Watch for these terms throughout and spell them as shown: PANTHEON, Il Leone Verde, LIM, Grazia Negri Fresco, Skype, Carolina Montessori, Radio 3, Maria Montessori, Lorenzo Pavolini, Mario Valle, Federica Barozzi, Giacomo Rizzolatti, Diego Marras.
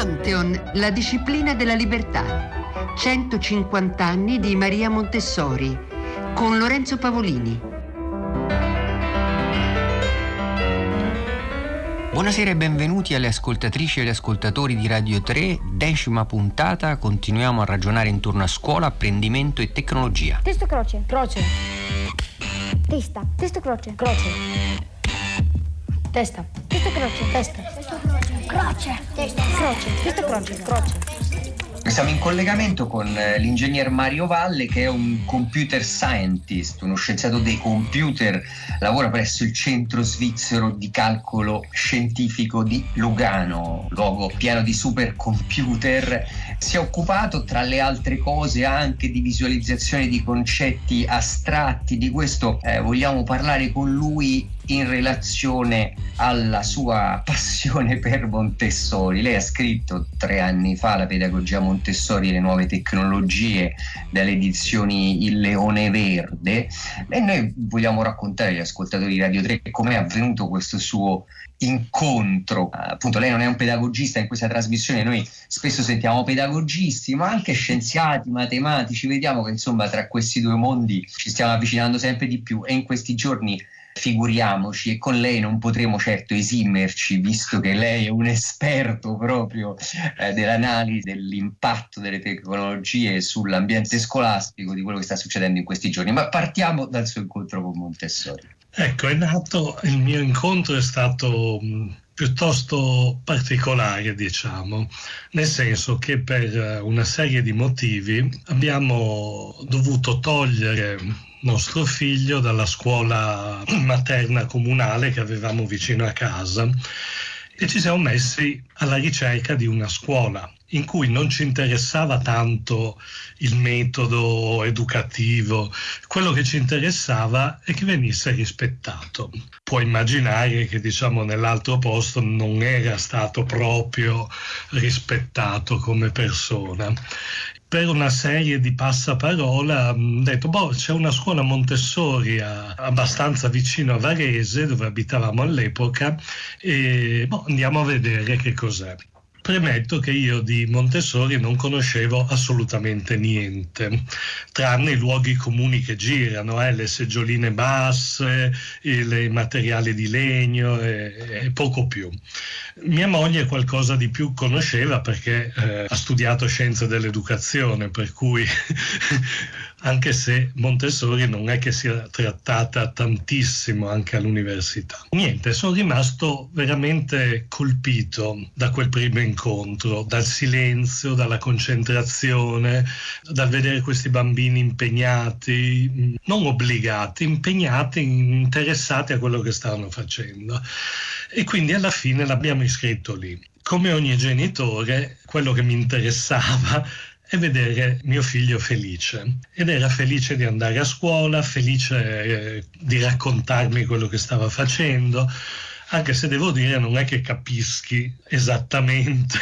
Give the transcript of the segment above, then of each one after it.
Pantheon, la disciplina della libertà. 150 anni di Maria Montessori, con Lorenzo Pavolini. Buonasera e benvenuti alle ascoltatrici e agli ascoltatori di Radio 3, 10ª puntata. Continuiamo a ragionare intorno a scuola, apprendimento e tecnologia. Testo croce. Croce. Testa. Testo croce. Croce. Testa. Testo croce. Testa. Croce. Testa. Croce. Testo croce. Croce. Siamo in collegamento con l'ingegner Mario Valle, che è un computer scientist, uno scienziato dei computer, lavora presso il Centro Svizzero di Calcolo Scientifico di Lugano, luogo pieno di supercomputer. Si è occupato, tra le altre cose, anche di visualizzazione di concetti astratti. Di questo vogliamo parlare con lui in relazione alla sua passione per Montessori. Lei ha scritto 3 anni fa La pedagogia Montessori e le nuove tecnologie, dalle edizioni Il Leone Verde, e noi vogliamo raccontare agli ascoltatori di Radio 3 come è avvenuto questo suo incontro. Appunto, lei non è un pedagogista. In questa trasmissione noi spesso sentiamo pedagogisti, ma anche scienziati, matematici. Vediamo che insomma tra questi due mondi ci stiamo avvicinando sempre di più, e in questi giorni figuriamoci, e con lei non potremo certo esimerci, visto che lei è un esperto proprio dell'analisi dell'impatto delle tecnologie sull'ambiente scolastico, di quello che sta succedendo in questi giorni. Ma partiamo dal suo incontro con Montessori. Ecco, il mio incontro è stato piuttosto particolare, diciamo, nel senso che per una serie di motivi abbiamo dovuto togliere nostro figlio dalla scuola materna comunale che avevamo vicino a casa, e ci siamo messi alla ricerca di una scuola in cui non ci interessava tanto il metodo educativo. Quello che ci interessava è che venisse rispettato. Puoi immaginare che, diciamo, nell'altro posto non era stato proprio rispettato come persona. Per una serie di passaparola ho detto, c'è una scuola Montessori abbastanza vicino a Varese, dove abitavamo all'epoca, e andiamo a vedere che cos'è. Premetto che io di Montessori non conoscevo assolutamente niente, tranne i luoghi comuni che girano, le seggioline basse, i materiali di legno e poco più. Mia moglie qualcosa di più conosceva, perché ha studiato scienze dell'educazione, per cui anche se Montessori non è che sia trattata tantissimo anche all'università. Niente, sono rimasto veramente colpito da quel primo incontro, dal silenzio, dalla concentrazione, dal vedere questi bambini impegnati, non obbligati, impegnati, interessati a quello che stavano facendo. E quindi alla fine l'abbiamo iscritto lì. Come ogni genitore, quello che mi interessava e vedere mio figlio felice, ed era felice di andare a scuola, felice di raccontarmi quello che stava facendo, anche se devo dire non è che capischi esattamente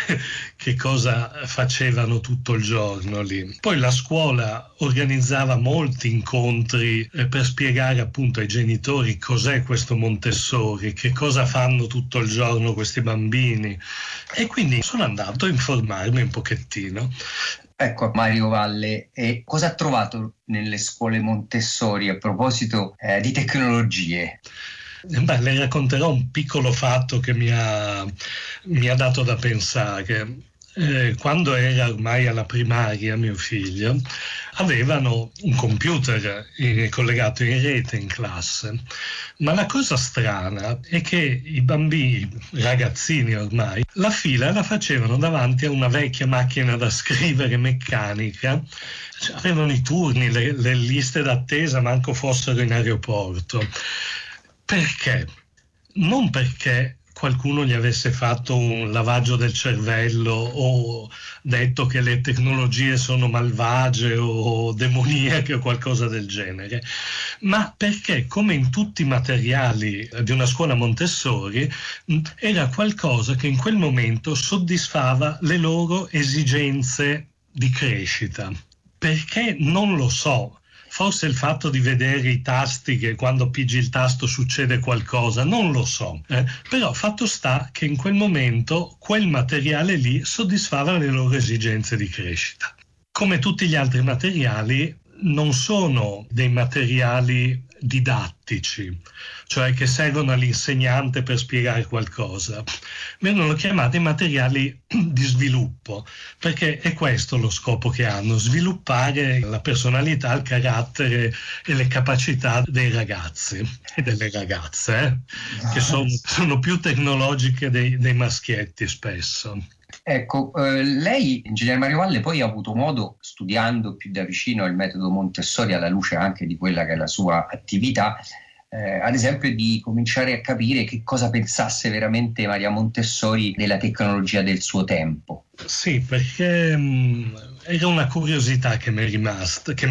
che cosa facevano tutto il giorno lì. Poi la scuola organizzava molti incontri per spiegare appunto ai genitori cos'è questo Montessori, che cosa fanno tutto il giorno questi bambini, e quindi sono andato a informarmi un pochettino. Ecco, Mario Valle, e cosa ha trovato nelle scuole Montessori a proposito di tecnologie? Le racconterò un piccolo fatto che mi ha dato da pensare. Quando era ormai alla primaria mio figlio, avevano un computer collegato in rete in classe, ma la cosa strana è che i bambini, ragazzini ormai, la fila la facevano davanti a una vecchia macchina da scrivere meccanica. Cioè, avevano i turni, le liste d'attesa, manco fossero in aeroporto. Perché? Non perché qualcuno gli avesse fatto un lavaggio del cervello o detto che le tecnologie sono malvagie o demoniache o qualcosa del genere, ma perché, come in tutti i materiali di una scuola Montessori, era qualcosa che in quel momento soddisfava le loro esigenze di crescita. Perché non lo so. Forse il fatto di vedere i tasti, che quando pigi il tasto succede qualcosa, non lo so, però fatto sta che in quel momento quel materiale lì soddisfava le loro esigenze di crescita. Come tutti gli altri materiali, non sono dei materiali didattici, cioè che servono all'insegnante per spiegare qualcosa. Vengono chiamati materiali di sviluppo, perché è questo lo scopo che hanno: sviluppare la personalità, il carattere e le capacità dei ragazzi e delle ragazze, che sono più tecnologiche dei maschietti spesso. Ecco, lei, ingegner Mario Valle, poi ha avuto modo, studiando più da vicino il metodo Montessori alla luce anche di quella che è la sua attività, ad esempio di cominciare a capire che cosa pensasse veramente Maria Montessori della tecnologia del suo tempo. Sì, perché era una curiosità che mi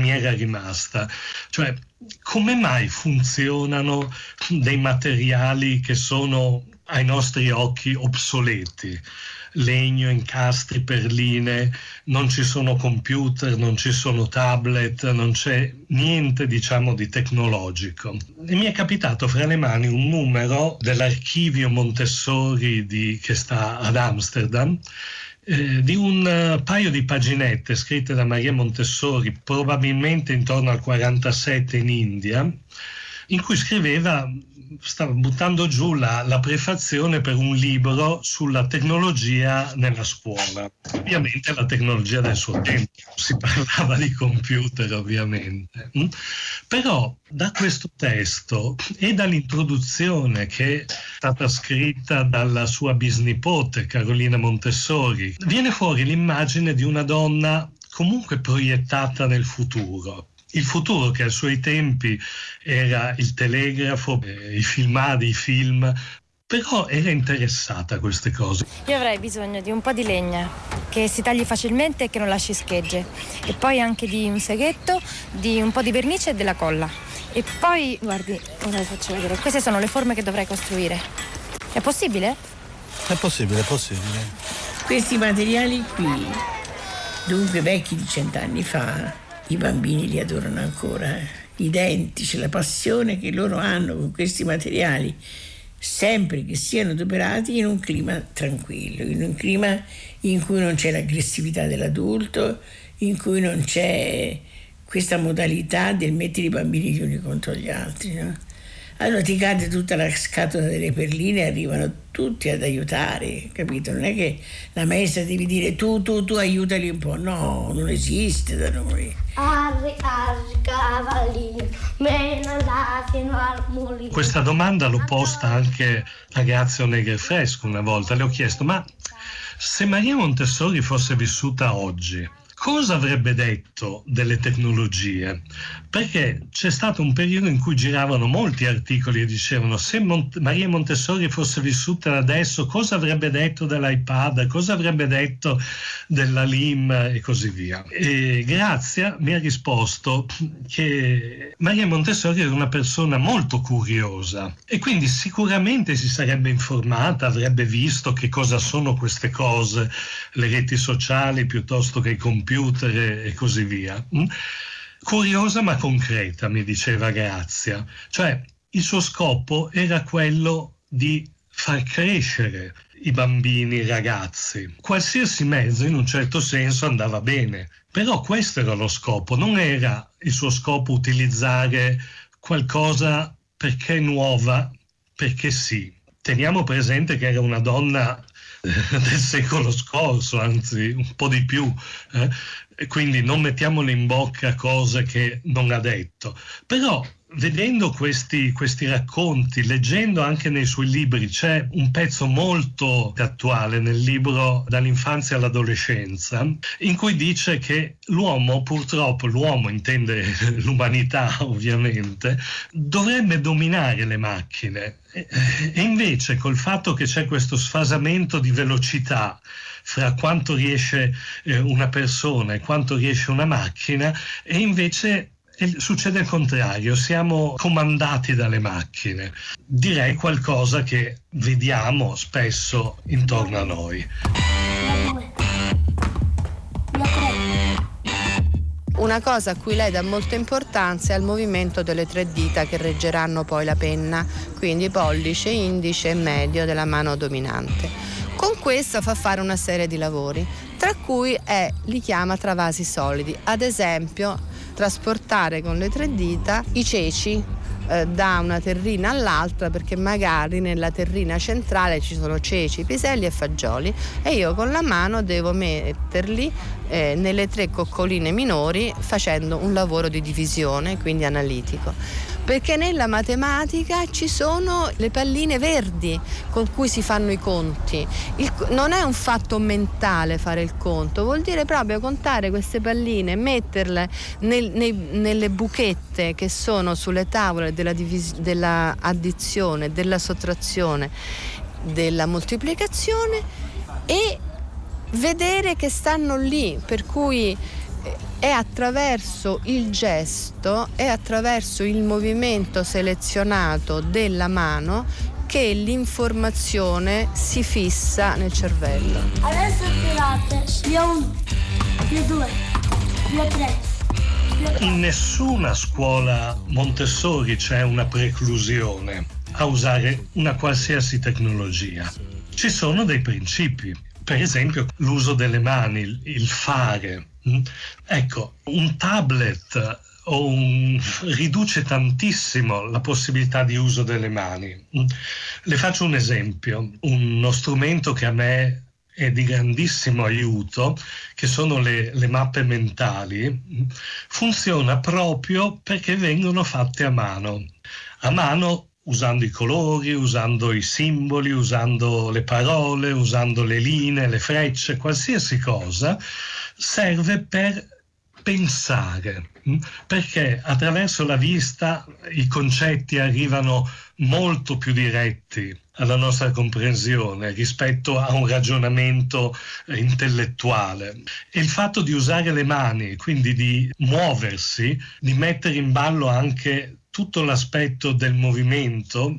era rimasta, cioè come mai funzionano dei materiali che sono ai nostri occhi obsoleti? Legno, incastri, perline, non ci sono computer, non ci sono tablet, non c'è niente, diciamo, di tecnologico. E mi è capitato fra le mani un numero dell'archivio Montessori che sta ad Amsterdam, di un paio di paginette scritte da Maria Montessori, probabilmente intorno al 47 in India, in cui scriveva, stava buttando giù la prefazione per un libro sulla tecnologia nella scuola. Ovviamente la tecnologia del suo tempo, si parlava di computer ovviamente. Però da questo testo e dall'introduzione che è stata scritta dalla sua bisnipote Carolina Montessori, viene fuori l'immagine di una donna comunque proiettata nel futuro. Il futuro che ai suoi tempi era il telegrafo, i filmati, i film, però era interessata a queste cose. Io avrei bisogno di un po' di legna che si tagli facilmente e che non lasci schegge, e poi anche di un seghetto, di un po' di vernice e della colla. E poi, guardi, ora vi faccio vedere, queste sono le forme che dovrei costruire. È possibile? È possibile. Questi materiali qui, dunque vecchi di 100 anni fa, i bambini li adorano ancora, identici, la passione che loro hanno con questi materiali, sempre che siano adoperati in un clima tranquillo, in un clima in cui non c'è l'aggressività dell'adulto, in cui non c'è questa modalità del mettere i bambini gli uni contro gli altri, no? Allora ti cade tutta la scatola delle perline e arrivano tutti ad aiutare, capito? Non è che la maestra devi dire tu aiutali un po', no, non esiste da noi. Arri, cavallino, meno là fino al mulino. Questa domanda l'ho posta anche a Grazia Negri Fresco una volta, le ho chiesto, ma se Maria Montessori fosse vissuta oggi, cosa avrebbe detto delle tecnologie? Perché c'è stato un periodo in cui giravano molti articoli e dicevano: se Maria Montessori fosse vissuta adesso, cosa avrebbe detto dell'iPad, cosa avrebbe detto della LIM e così via. E Grazia mi ha risposto che Maria Montessori era una persona molto curiosa e quindi sicuramente si sarebbe informata, avrebbe visto che cosa sono queste cose, le reti sociali piuttosto che i computer e così via. Curiosa ma concreta, mi diceva Grazia, cioè il suo scopo era quello di far crescere i bambini, i ragazzi. Qualsiasi mezzo in un certo senso andava bene, però questo era lo scopo, non era il suo scopo utilizzare qualcosa perché è nuova, perché sì. Teniamo presente che era una donna del secolo scorso, anzi un po' di più, quindi non mettiamole in bocca cose che non ha detto. Però vedendo questi racconti, leggendo anche nei suoi libri, c'è un pezzo molto attuale nel libro Dall'infanzia all'adolescenza, in cui dice che l'uomo, purtroppo, l'uomo intende l'umanità ovviamente, dovrebbe dominare le macchine. E invece col fatto che c'è questo sfasamento di velocità fra quanto riesce una persona e quanto riesce una macchina, e invece succede il contrario, siamo comandati dalle macchine. Direi qualcosa che vediamo spesso intorno a noi. Una cosa a cui lei dà molta importanza è al movimento delle tre dita che reggeranno poi la penna, quindi pollice, indice e medio della mano dominante. Con questo fa fare una serie di lavori, tra cui li chiama travasi solidi, ad esempio trasportare con le tre dita i ceci da una terrina all'altra, perché magari nella terrina centrale ci sono ceci, piselli e fagioli, e io con la mano devo metterli nelle tre coccoline minori, facendo un lavoro di divisione, quindi analitico, perché nella matematica ci sono le palline verdi con cui si fanno i conti. Non è un fatto mentale fare il conto, vuol dire proprio contare queste palline, metterle nelle buchette che sono sulle tavole della addizione, della sottrazione, della moltiplicazione, e vedere che stanno lì, per cui è attraverso il gesto, è attraverso il movimento selezionato della mano che l'informazione si fissa nel cervello. Adesso tirate, via 1, via 2, via 3. In nessuna scuola Montessori c'è una preclusione a usare una qualsiasi tecnologia. Ci sono dei principi, per esempio l'uso delle mani, il fare. Ecco, un tablet riduce tantissimo la possibilità di uso delle mani. Le faccio un esempio, uno strumento che a me è di grandissimo aiuto, che sono le mappe mentali, funziona proprio perché vengono fatte a mano usando i colori, usando i simboli, usando le parole, usando le linee, le frecce, qualsiasi cosa serve per pensare, perché attraverso la vista i concetti arrivano molto più diretti alla nostra comprensione rispetto a un ragionamento intellettuale. E il fatto di usare le mani, quindi di muoversi, di mettere in ballo anche tutto l'aspetto del movimento,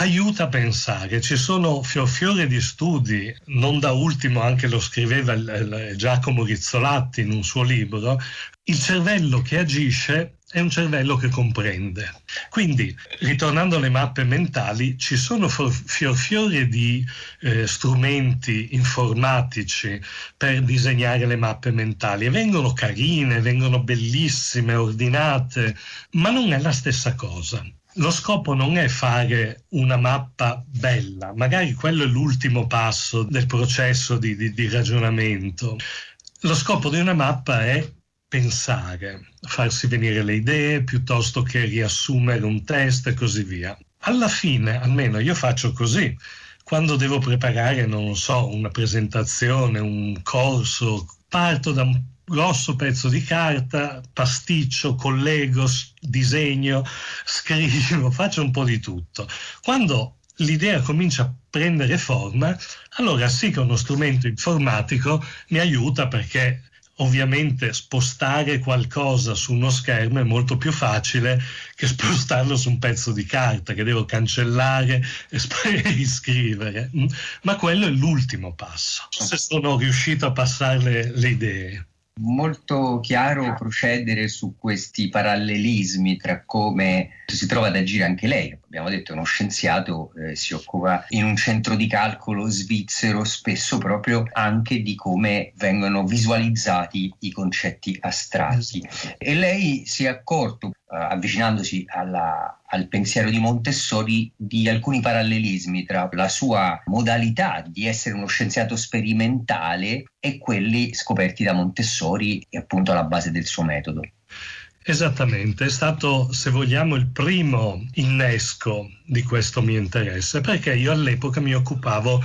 aiuta a pensare. Ci sono fiore di studi, non da ultimo anche lo scriveva Giacomo Rizzolatti in un suo libro, il cervello che agisce è un cervello che comprende. Quindi, ritornando alle mappe mentali, ci sono fiori di strumenti informatici per disegnare le mappe mentali, e vengono carine, vengono bellissime, ordinate, ma non è la stessa cosa. Lo scopo non è fare una mappa bella, magari quello è l'ultimo passo del processo di ragionamento. Lo scopo di una mappa è pensare, farsi venire le idee piuttosto che riassumere un testo e così via. Alla fine, almeno io faccio così, quando devo preparare, non so, una presentazione, un corso, parto da un grosso pezzo di carta, pasticcio, collego, disegno, scrivo, faccio un po' di tutto. Quando l'idea comincia a prendere forma, allora sì che uno strumento informatico mi aiuta, perché ovviamente spostare qualcosa su uno schermo è molto più facile che spostarlo su un pezzo di carta che devo cancellare e riscrivere, ma quello è l'ultimo passo. Se sono riuscito a passare le idee. Molto chiaro procedere su questi parallelismi tra come si trova ad agire anche lei. Abbiamo detto, uno scienziato, si occupa in un centro di calcolo svizzero spesso proprio anche di come vengono visualizzati i concetti astratti. E lei si è accorto, avvicinandosi al pensiero di Montessori, di alcuni parallelismi tra la sua modalità di essere uno scienziato sperimentale e quelli scoperti da Montessori e appunto alla base del suo metodo. Esattamente, è stato, se vogliamo, il primo innesco di questo mio interesse, perché io all'epoca mi occupavo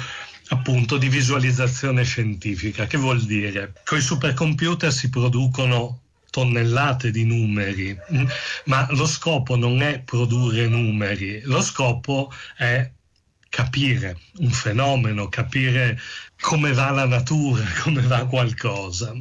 appunto di visualizzazione scientifica, che vuol dire con i supercomputer si producono tonnellate di numeri, ma lo scopo non è produrre numeri, lo scopo è capire un fenomeno, capire come va la natura, come va qualcosa.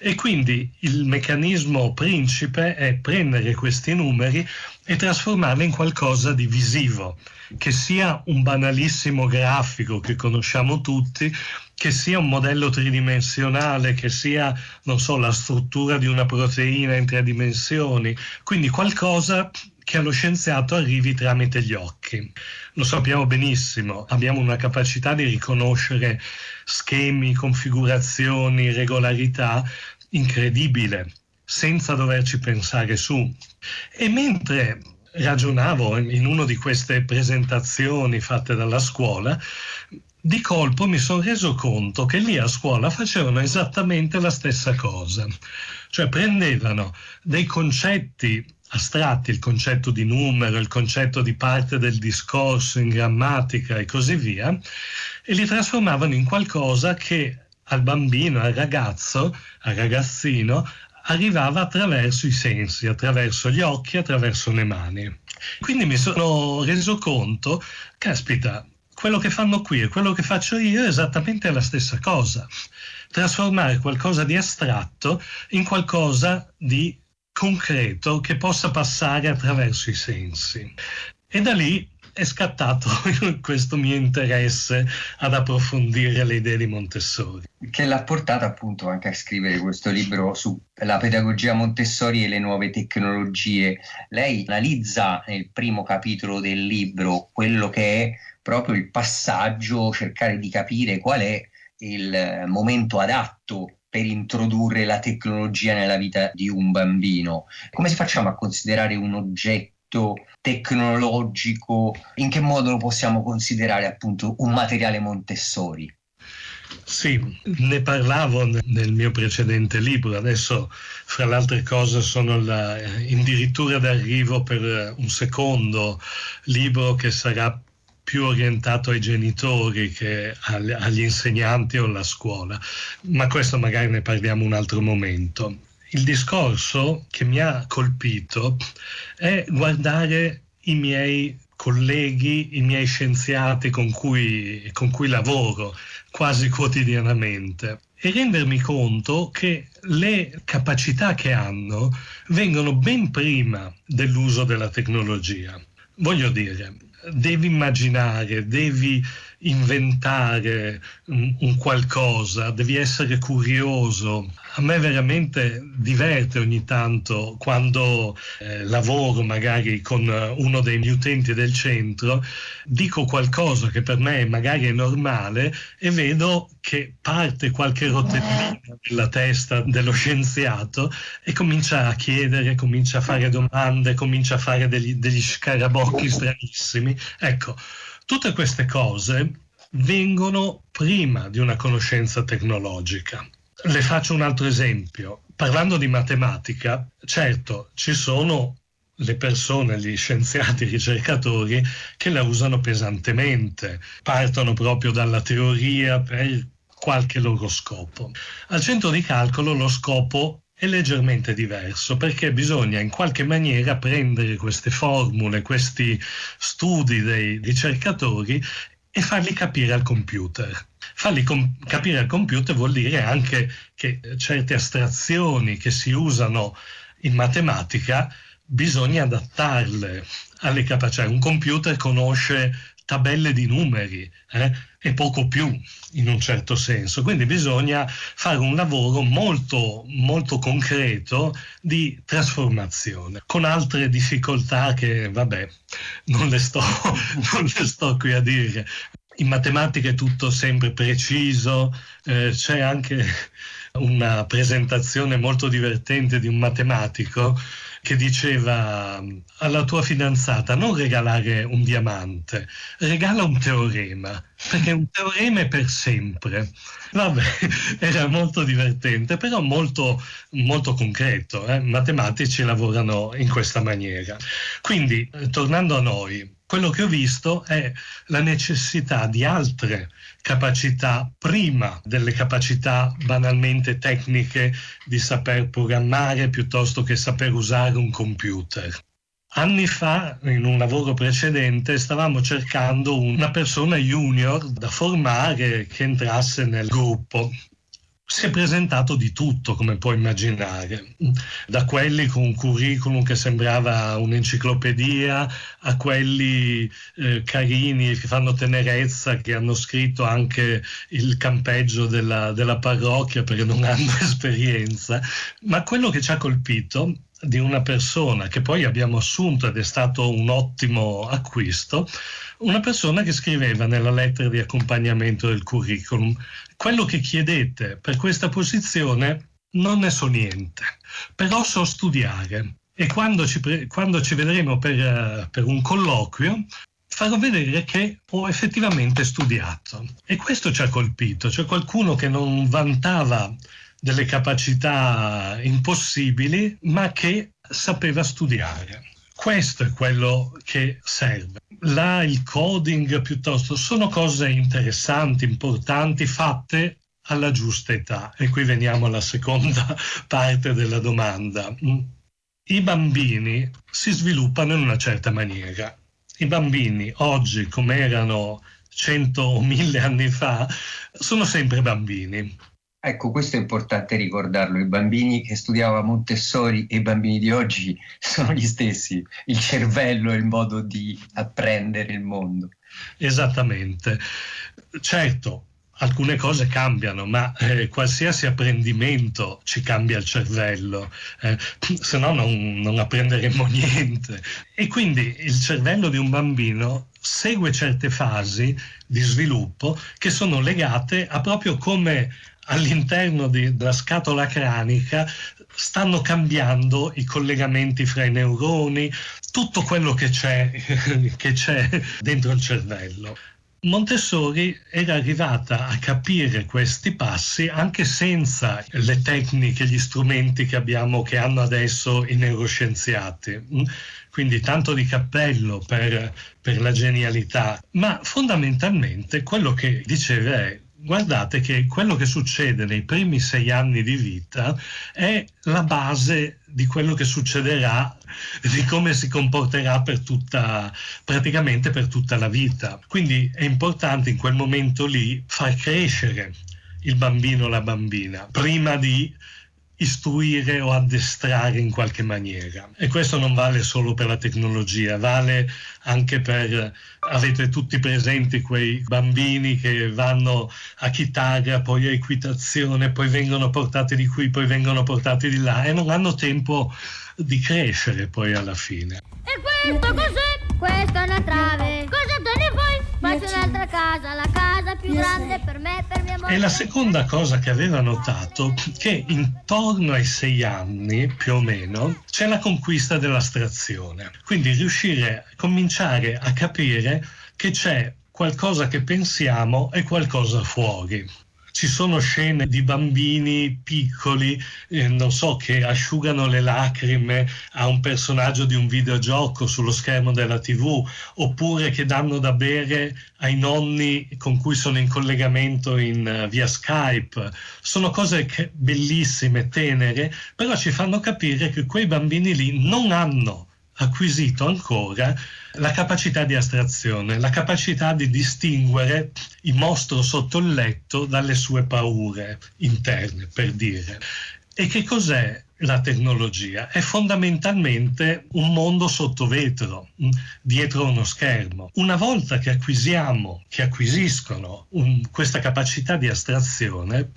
E quindi il meccanismo principe è prendere questi numeri e trasformarla in qualcosa di visivo, che sia un banalissimo grafico che conosciamo tutti, che sia un modello tridimensionale, che sia, non so, la struttura di una proteina in 3 dimensioni, quindi qualcosa che allo scienziato arrivi tramite gli occhi. Lo sappiamo benissimo, abbiamo una capacità di riconoscere schemi, configurazioni, regolarità incredibile, senza doverci pensare su. E mentre ragionavo in una di queste presentazioni fatte dalla scuola, di colpo mi sono reso conto che lì a scuola facevano esattamente la stessa cosa. Cioè prendevano dei concetti astratti, il concetto di numero, il concetto di parte del discorso in grammatica e così via, e li trasformavano in qualcosa che al bambino, al ragazzo, al ragazzino, arrivava attraverso i sensi, attraverso gli occhi, attraverso le mani. Quindi mi sono reso conto, caspita, quello che fanno qui e quello che faccio io è esattamente la stessa cosa. Trasformare qualcosa di astratto in qualcosa di concreto che possa passare attraverso i sensi. E da lì è scattato questo mio interesse ad approfondire le idee di Montessori, che l'ha portata appunto anche a scrivere questo libro sulla pedagogia Montessori e le nuove tecnologie. Lei analizza nel primo capitolo del libro quello che è proprio il passaggio, cercare di capire qual è il momento adatto per introdurre la tecnologia nella vita di un bambino. Come facciamo a considerare un oggetto tecnologico? In che modo lo possiamo considerare appunto un materiale Montessori? Sì, ne parlavo nel mio precedente libro. Adesso, fra le altre cose, sono in dirittura d'arrivo per un secondo libro che sarà più orientato ai genitori che agli insegnanti o alla scuola, ma questo magari ne parliamo un altro momento. Il discorso che mi ha colpito è guardare i miei colleghi, i miei scienziati con cui lavoro quasi quotidianamente e rendermi conto che le capacità che hanno vengono ben prima dell'uso della tecnologia. Voglio dire, devi immaginare, devi inventare un qualcosa, devi essere curioso. A me veramente diverte ogni tanto quando lavoro magari con uno degli utenti del centro, dico qualcosa che per me magari è normale e vedo che parte qualche rotellina nella testa dello scienziato e comincia a chiedere, comincia a fare domande, comincia a fare degli scarabocchi stranissimi. Ecco, tutte queste cose vengono prima di una conoscenza tecnologica. Le faccio un altro esempio. Parlando di matematica, certo, ci sono le persone, gli scienziati, i ricercatori, che la usano pesantemente, partono proprio dalla teoria per qualche loro scopo. Al centro di calcolo lo scopo è leggermente diverso, perché bisogna in qualche maniera prendere queste formule, questi studi dei ricercatori e farli capire al computer. Farli capire al computer vuol dire anche che certe astrazioni che si usano in matematica bisogna adattarle alle capacità. Un computer conosce tabelle di numeri e poco più, in un certo senso, quindi bisogna fare un lavoro molto, molto concreto di trasformazione, con altre difficoltà che, vabbè, non le sto qui a dire. In matematica è tutto sempre preciso, c'è anche una presentazione molto divertente di un matematico che diceva alla tua fidanzata: non regalare un diamante, regala un teorema, perché un teorema è per sempre. Vabbè, era molto divertente, però molto, molto concreto. Matematici lavorano in questa maniera. Quindi, tornando a noi, quello che ho visto è la necessità di altre capacità prima delle capacità banalmente tecniche di saper programmare piuttosto che saper usare un computer. Anni fa, in un lavoro precedente, stavamo cercando una persona junior da formare che entrasse nel gruppo. Si è presentato di tutto, come puoi immaginare, da quelli con un curriculum che sembrava un'enciclopedia a quelli carini che fanno tenerezza, che hanno scritto anche il campeggio della parrocchia perché non hanno esperienza. Ma quello che ci ha colpito di una persona che poi abbiamo assunto, ed è stato un ottimo acquisto, una persona che scriveva nella lettera di accompagnamento del curriculum: quello che chiedete per questa posizione non ne so niente, però so studiare, e quando ci vedremo per un colloquio farò vedere che ho effettivamente studiato. E questo ci ha colpito, cioè qualcuno che non vantava delle capacità impossibili, ma che sapeva studiare. Questo è quello che serve. Là il coding piuttosto sono cose interessanti, importanti, fatte alla giusta età. E qui veniamo alla seconda parte della domanda. I bambini si sviluppano in una certa maniera. I bambini oggi, come erano 100 o 1000 anni fa, sono sempre bambini. Ecco, questo è importante ricordarlo. I bambini che studiava Montessori e i bambini di oggi sono gli stessi. Il cervello è il modo di apprendere il mondo. Esattamente. Certo, alcune cose cambiano, ma qualsiasi apprendimento ci cambia il cervello, se no non apprenderemo niente. E quindi il cervello di un bambino segue certe fasi di sviluppo che sono legate a proprio come all'interno della scatola cranica stanno cambiando i collegamenti fra i neuroni, tutto quello che c'è dentro il cervello. Montessori era arrivata a capire questi passi anche senza le tecniche, gli strumenti che hanno adesso i neuroscienziati. Quindi tanto di cappello per la genialità, ma fondamentalmente quello che diceva è: guardate che quello che succede nei primi 6 anni di vita è la base di quello che succederà, di come si comporterà praticamente per tutta la vita. Quindi è importante in quel momento lì far crescere il bambino o la bambina, prima di istruire o addestrare in qualche maniera. E questo non vale solo per la tecnologia, vale anche per... Avete tutti presenti quei bambini che vanno a chitarra, poi a equitazione, poi vengono portati di qui, poi vengono portati di là e non hanno tempo di crescere poi alla fine. E questo cos'è? Questa è una trave. Cosa doni voi? Faccio un'altra casa, la casa più grande per me e per mia moglie. E la seconda cosa che aveva notato è che intorno ai 6 anni, più o meno, c'è la conquista dell'astrazione. Quindi cominciare a capire che c'è qualcosa che pensiamo e qualcosa fuori. Ci sono scene di bambini piccoli, che asciugano le lacrime a un personaggio di un videogioco sullo schermo della TV, oppure che danno da bere ai nonni con cui sono in collegamento via Skype. Sono cose bellissime, tenere, però ci fanno capire che quei bambini lì non hanno acquisito ancora la capacità di astrazione, la capacità di distinguere il mostro sotto il letto dalle sue paure interne, per dire. E che cos'è la tecnologia? È fondamentalmente un mondo sotto vetro, dietro uno schermo. Una volta che acquisiscono questa capacità di astrazione,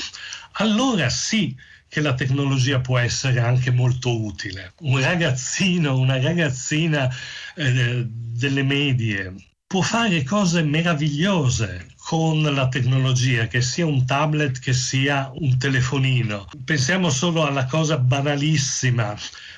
allora sì che la tecnologia può essere anche molto utile. Un ragazzino, una ragazzina delle medie può fare cose meravigliose con la tecnologia, che sia un tablet, che sia un telefonino. Pensiamo solo alla cosa banalissima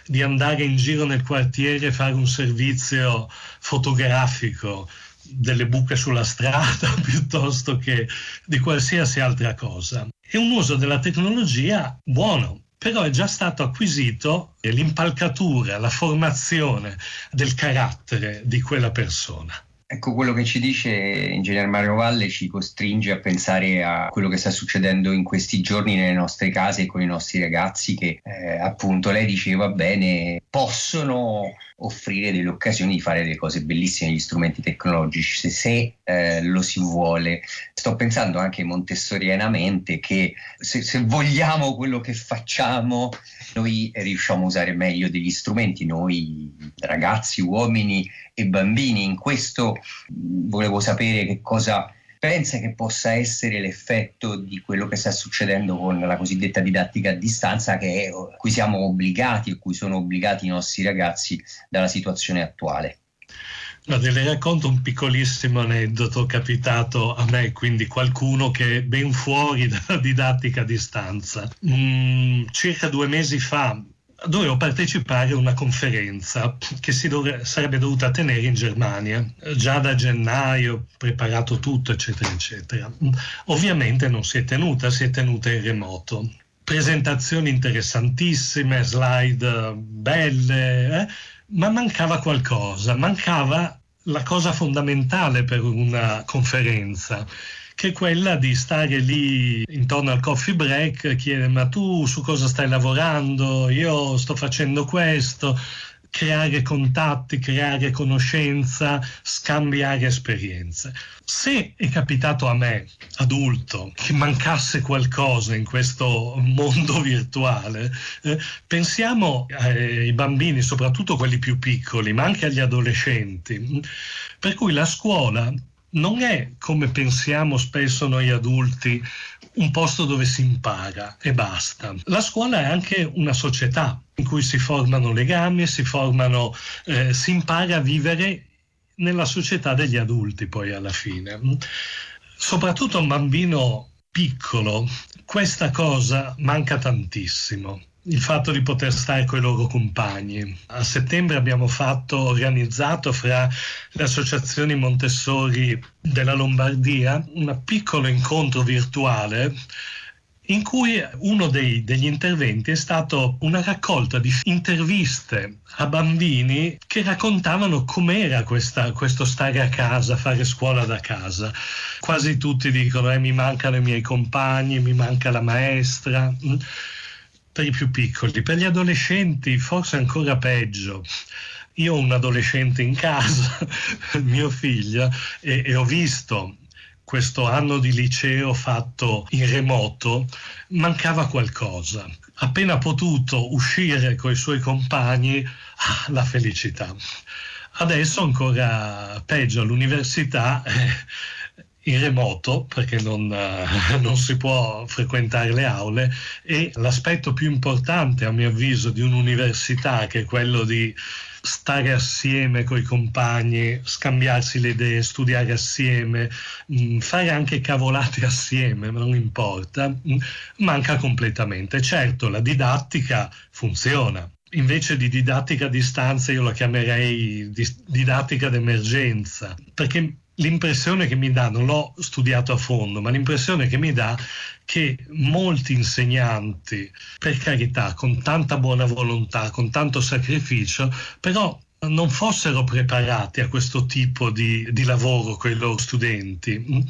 di andare in giro nel quartiere e fare un servizio fotografico delle buche sulla strada piuttosto che di qualsiasi altra cosa. È un uso della tecnologia buono, però è già stato acquisito l'impalcatura, la formazione del carattere di quella persona. Ecco, quello che ci dice Ingegner Mario Valle ci costringe a pensare a quello che sta succedendo in questi giorni nelle nostre case e con i nostri ragazzi che, appunto, lei diceva bene, possono offrire delle occasioni di fare delle cose bellissime, gli strumenti tecnologici, se lo si vuole. Sto pensando anche montessorianamente che se vogliamo quello che facciamo, noi riusciamo a usare meglio degli strumenti, noi ragazzi, uomini e bambini. In questo volevo sapere che cosa pensa che possa essere l'effetto di quello che sta succedendo con la cosiddetta didattica a distanza, che a cui siamo obbligati, a cui sono obbligati i nostri ragazzi dalla situazione attuale. Guarda, le racconto un piccolissimo aneddoto capitato a me, quindi qualcuno che è ben fuori dalla didattica a distanza. Circa 2 mesi fa dovevo partecipare a una conferenza che sarebbe dovuta tenere in Germania. Già da gennaio ho preparato tutto, eccetera, eccetera. Ovviamente non si è tenuta, si è tenuta in remoto. Presentazioni interessantissime, slide belle, ma mancava qualcosa, mancava la cosa fondamentale per una conferenza, che è quella di stare lì intorno al coffee break, chiedere ma tu su cosa stai lavorando, io sto facendo questo, creare contatti, creare conoscenza, scambiare esperienze. Se è capitato a me, adulto, che mancasse qualcosa in questo mondo virtuale, pensiamo ai bambini, soprattutto quelli più piccoli, ma anche agli adolescenti, per cui la scuola non è, come pensiamo spesso noi adulti, un posto dove si impara e basta. La scuola è anche una società in cui si formano legami, si impara a vivere nella società degli adulti poi alla fine. Soprattutto un bambino piccolo, questa cosa manca tantissimo. Il fatto di poter stare con i loro compagni. A settembre abbiamo organizzato fra le associazioni Montessori della Lombardia un piccolo incontro virtuale in cui uno degli interventi è stato una raccolta di interviste a bambini che raccontavano com'era questo stare a casa, fare scuola da casa. Quasi tutti dicono mi mancano i miei compagni, mi manca la maestra. Per i più piccoli, per gli adolescenti forse ancora peggio. Io ho un adolescente in casa, mio figlio, e ho visto questo anno di liceo fatto in remoto, mancava qualcosa. Appena potuto uscire con i suoi compagni, la felicità. Adesso ancora peggio, all'università in remoto, perché non si può frequentare le aule, e l'aspetto più importante a mio avviso di un'università, che è quello di stare assieme coi compagni, scambiarsi le idee, studiare assieme, fare anche cavolate assieme, non importa, manca completamente. Certo, la didattica funziona. Invece di didattica a distanza io la chiamerei didattica d'emergenza, perché l'impressione che mi dà, non l'ho studiato a fondo, ma l'impressione che mi dà che molti insegnanti, per carità, con tanta buona volontà, con tanto sacrificio, però non fossero preparati a questo tipo di lavoro con i loro studenti.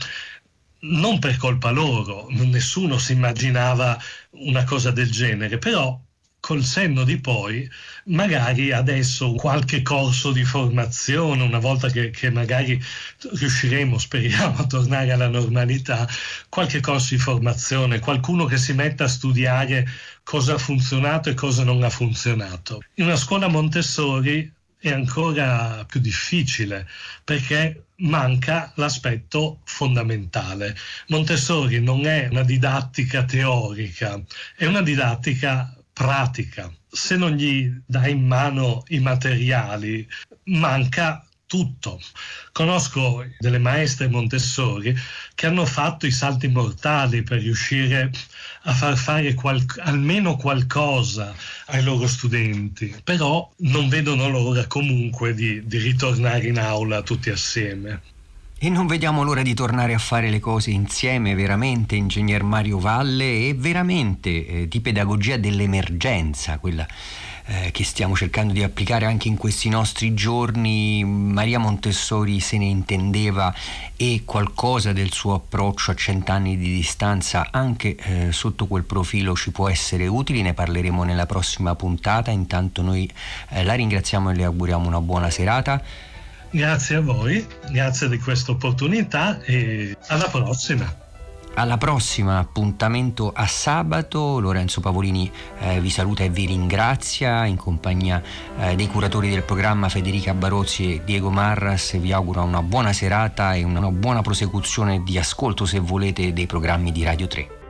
Non per colpa loro, nessuno si immaginava una cosa del genere, però col senno di poi, magari adesso qualche corso di formazione, una volta che magari riusciremo, speriamo, a tornare alla normalità, qualche corso di formazione, qualcuno che si metta a studiare cosa ha funzionato e cosa non ha funzionato. In una scuola Montessori è ancora più difficile, perché manca l'aspetto fondamentale. Montessori non è una didattica teorica, è una didattica pratica. Se non gli dai in mano i materiali, manca tutto. Conosco delle maestre Montessori che hanno fatto i salti mortali per riuscire a far fare almeno qualcosa ai loro studenti, però non vedono l'ora comunque di ritornare in aula tutti assieme. E non vediamo l'ora di tornare a fare le cose insieme, veramente, Ingegner Mario Valle, e veramente di pedagogia dell'emergenza, quella che stiamo cercando di applicare anche in questi nostri giorni. Maria Montessori se ne intendeva e qualcosa del suo approccio a 100 anni di distanza anche sotto quel profilo ci può essere utile. Ne parleremo nella prossima puntata. Intanto noi la ringraziamo e le auguriamo una buona serata. Grazie a voi, grazie di questa opportunità e alla prossima. Alla prossima, appuntamento a sabato. Lorenzo Pavolini vi saluta e vi ringrazia in compagnia dei curatori del programma Federica Barozzi e Diego Marras. Vi auguro una buona serata e una buona prosecuzione di ascolto, se volete, dei programmi di Radio 3.